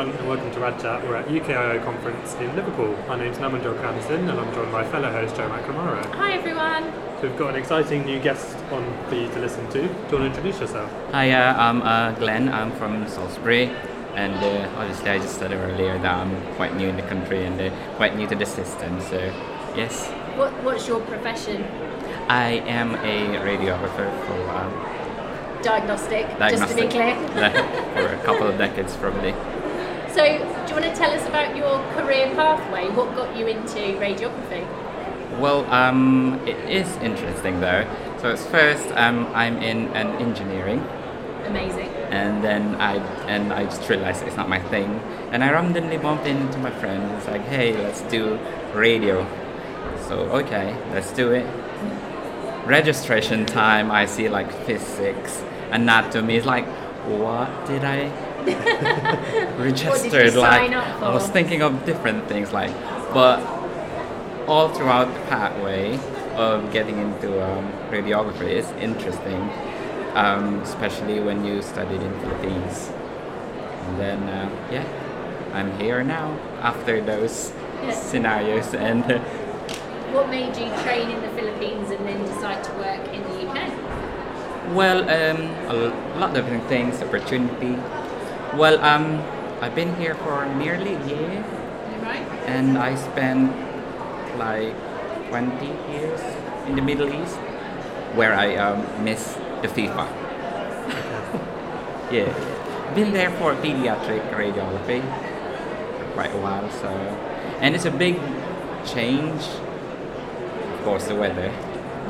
And welcome to Rad Chat. We're at UKIO conference in Liverpool. My name's Namundur Cranston and I'm joined by fellow host Joe Camaro. Hi everyone! So we've got an exciting new guest on for you to listen to. Do you want to introduce yourself? Hi, I'm Glenn. I'm from Salisbury and obviously I just said earlier that I'm quite new in the country and quite new to the system, so yes. What's your profession? I am a radiographer for diagnostic, just to be clear. For a couple of decades probably. So, do you want to tell us about your career pathway? What got you into radiography? Well, it is interesting though. So, at first, I'm in an engineering. Amazing. And then I just realised it's not my thing. And I randomly bumped into my friend. It's like, hey, let's do radio. So, okay, let's do it. Registration time, I see like physics, anatomy. It's like, what did I... registered, like I was thinking of different things, like, but all throughout the pathway of getting into radiography is interesting, especially when you studied in Philippines. And then I'm here now after those scenarios. And what made you train in the Philippines and then decide to work in the UK? Well, a lot of different things, opportunity. Well, I've been here for nearly a year, and I spent like 20 years in the Middle East, where I missed the FIFA. Been there for pediatric radiography for quite a while, so, and it's a big change, of course, the weather.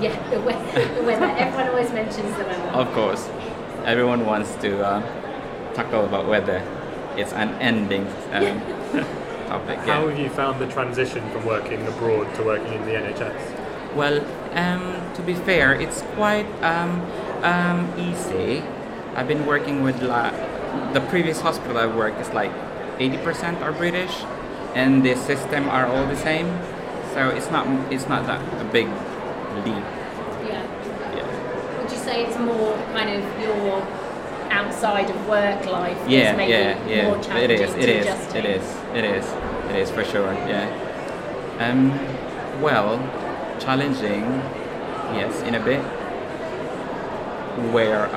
Yeah, the weather. Everyone always mentions the weather. Of course, everyone wants to. Tackle about weather. It's an ending topic. Yeah. How have you found the transition from working abroad to working in the NHS? Well, to be fair, it's quite easy. I've been working with the previous hospital I work is like 80% are British, and the system are all the same. So it's not that a big leap. Yeah. Would you say it's more kind of your outside of work life is maybe more challenging it is for sure, well, challenging, yes, in a bit, where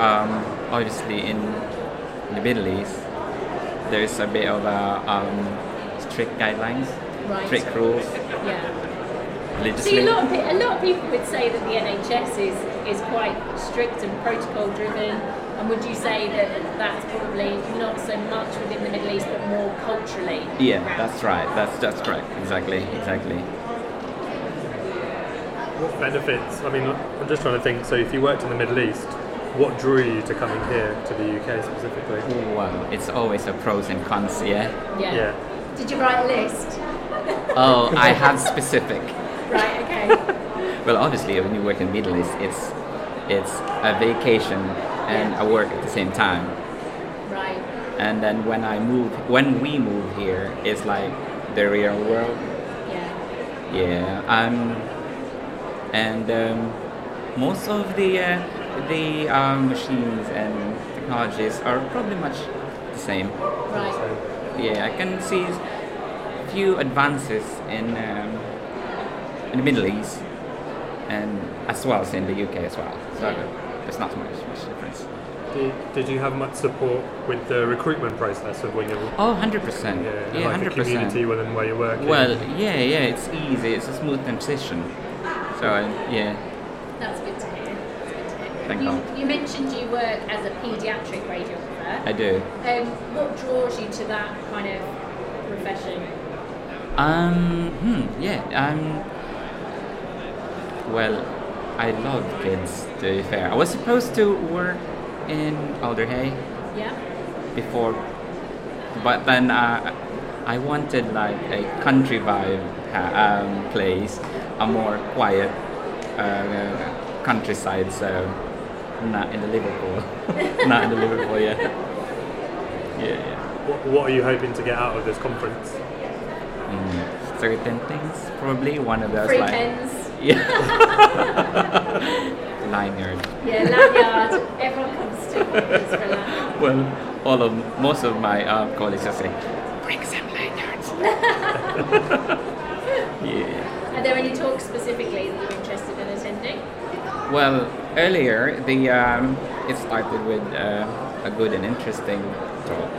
obviously in the Middle East there's a bit of strict guidelines, strict rules. See, a lot of people would say that the NHS is quite strict and protocol driven, and would you say that that's probably not so much within the Middle East but more culturally? Yeah, that's right. That's correct. Exactly. What benefits? I mean, I'm just trying to think. So, if you worked in the Middle East, what drew you to coming here to the UK specifically? Wow, it's always a pros and cons, yeah. Did you write a list? Oh, I had specific. Right, okay. Well, obviously, when you work in the Middle East, it's a vacation and a work at the same time. Right. And then when we move here, it's like the real world. Yeah. And most of the the machines and technologies are probably much the same. Right. Yeah, I can see a few advances in the Middle East and as well as in the UK as well. So there's not much difference. Did you have much support with the recruitment process of when you're... Oh, 100%. Yeah, like 100%. The community within where you're working. Well, yeah, it's easy. It's a smooth transition. So, yeah. That's good to hear. Thank you. You mentioned you work as a paediatric radiographer. I do. What draws you to that kind of profession? Well, I love kids, to be fair. I was supposed to work in Alder Hey, before, but then I wanted like a country vibe place, a more quiet countryside. So not in the Liverpool, yeah. What are you hoping to get out of this conference? Certain things, probably one of those. Free pens. Yeah. Lanyard. Yeah, lanyard. Everyone comes to conference for lanyard. Well, most of my colleagues just say, bring some lanyards. Yeah. Are there any talks specifically that you're interested in attending? Well, earlier it started with a good and interesting talk,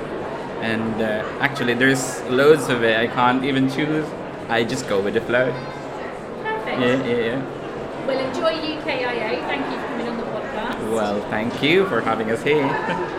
and actually there's loads of it. I can't even choose. I just go with the flow. Perfect. Yeah. Well, enjoy UKIO. Thank you for coming on the podcast. Well, thank you for having us here.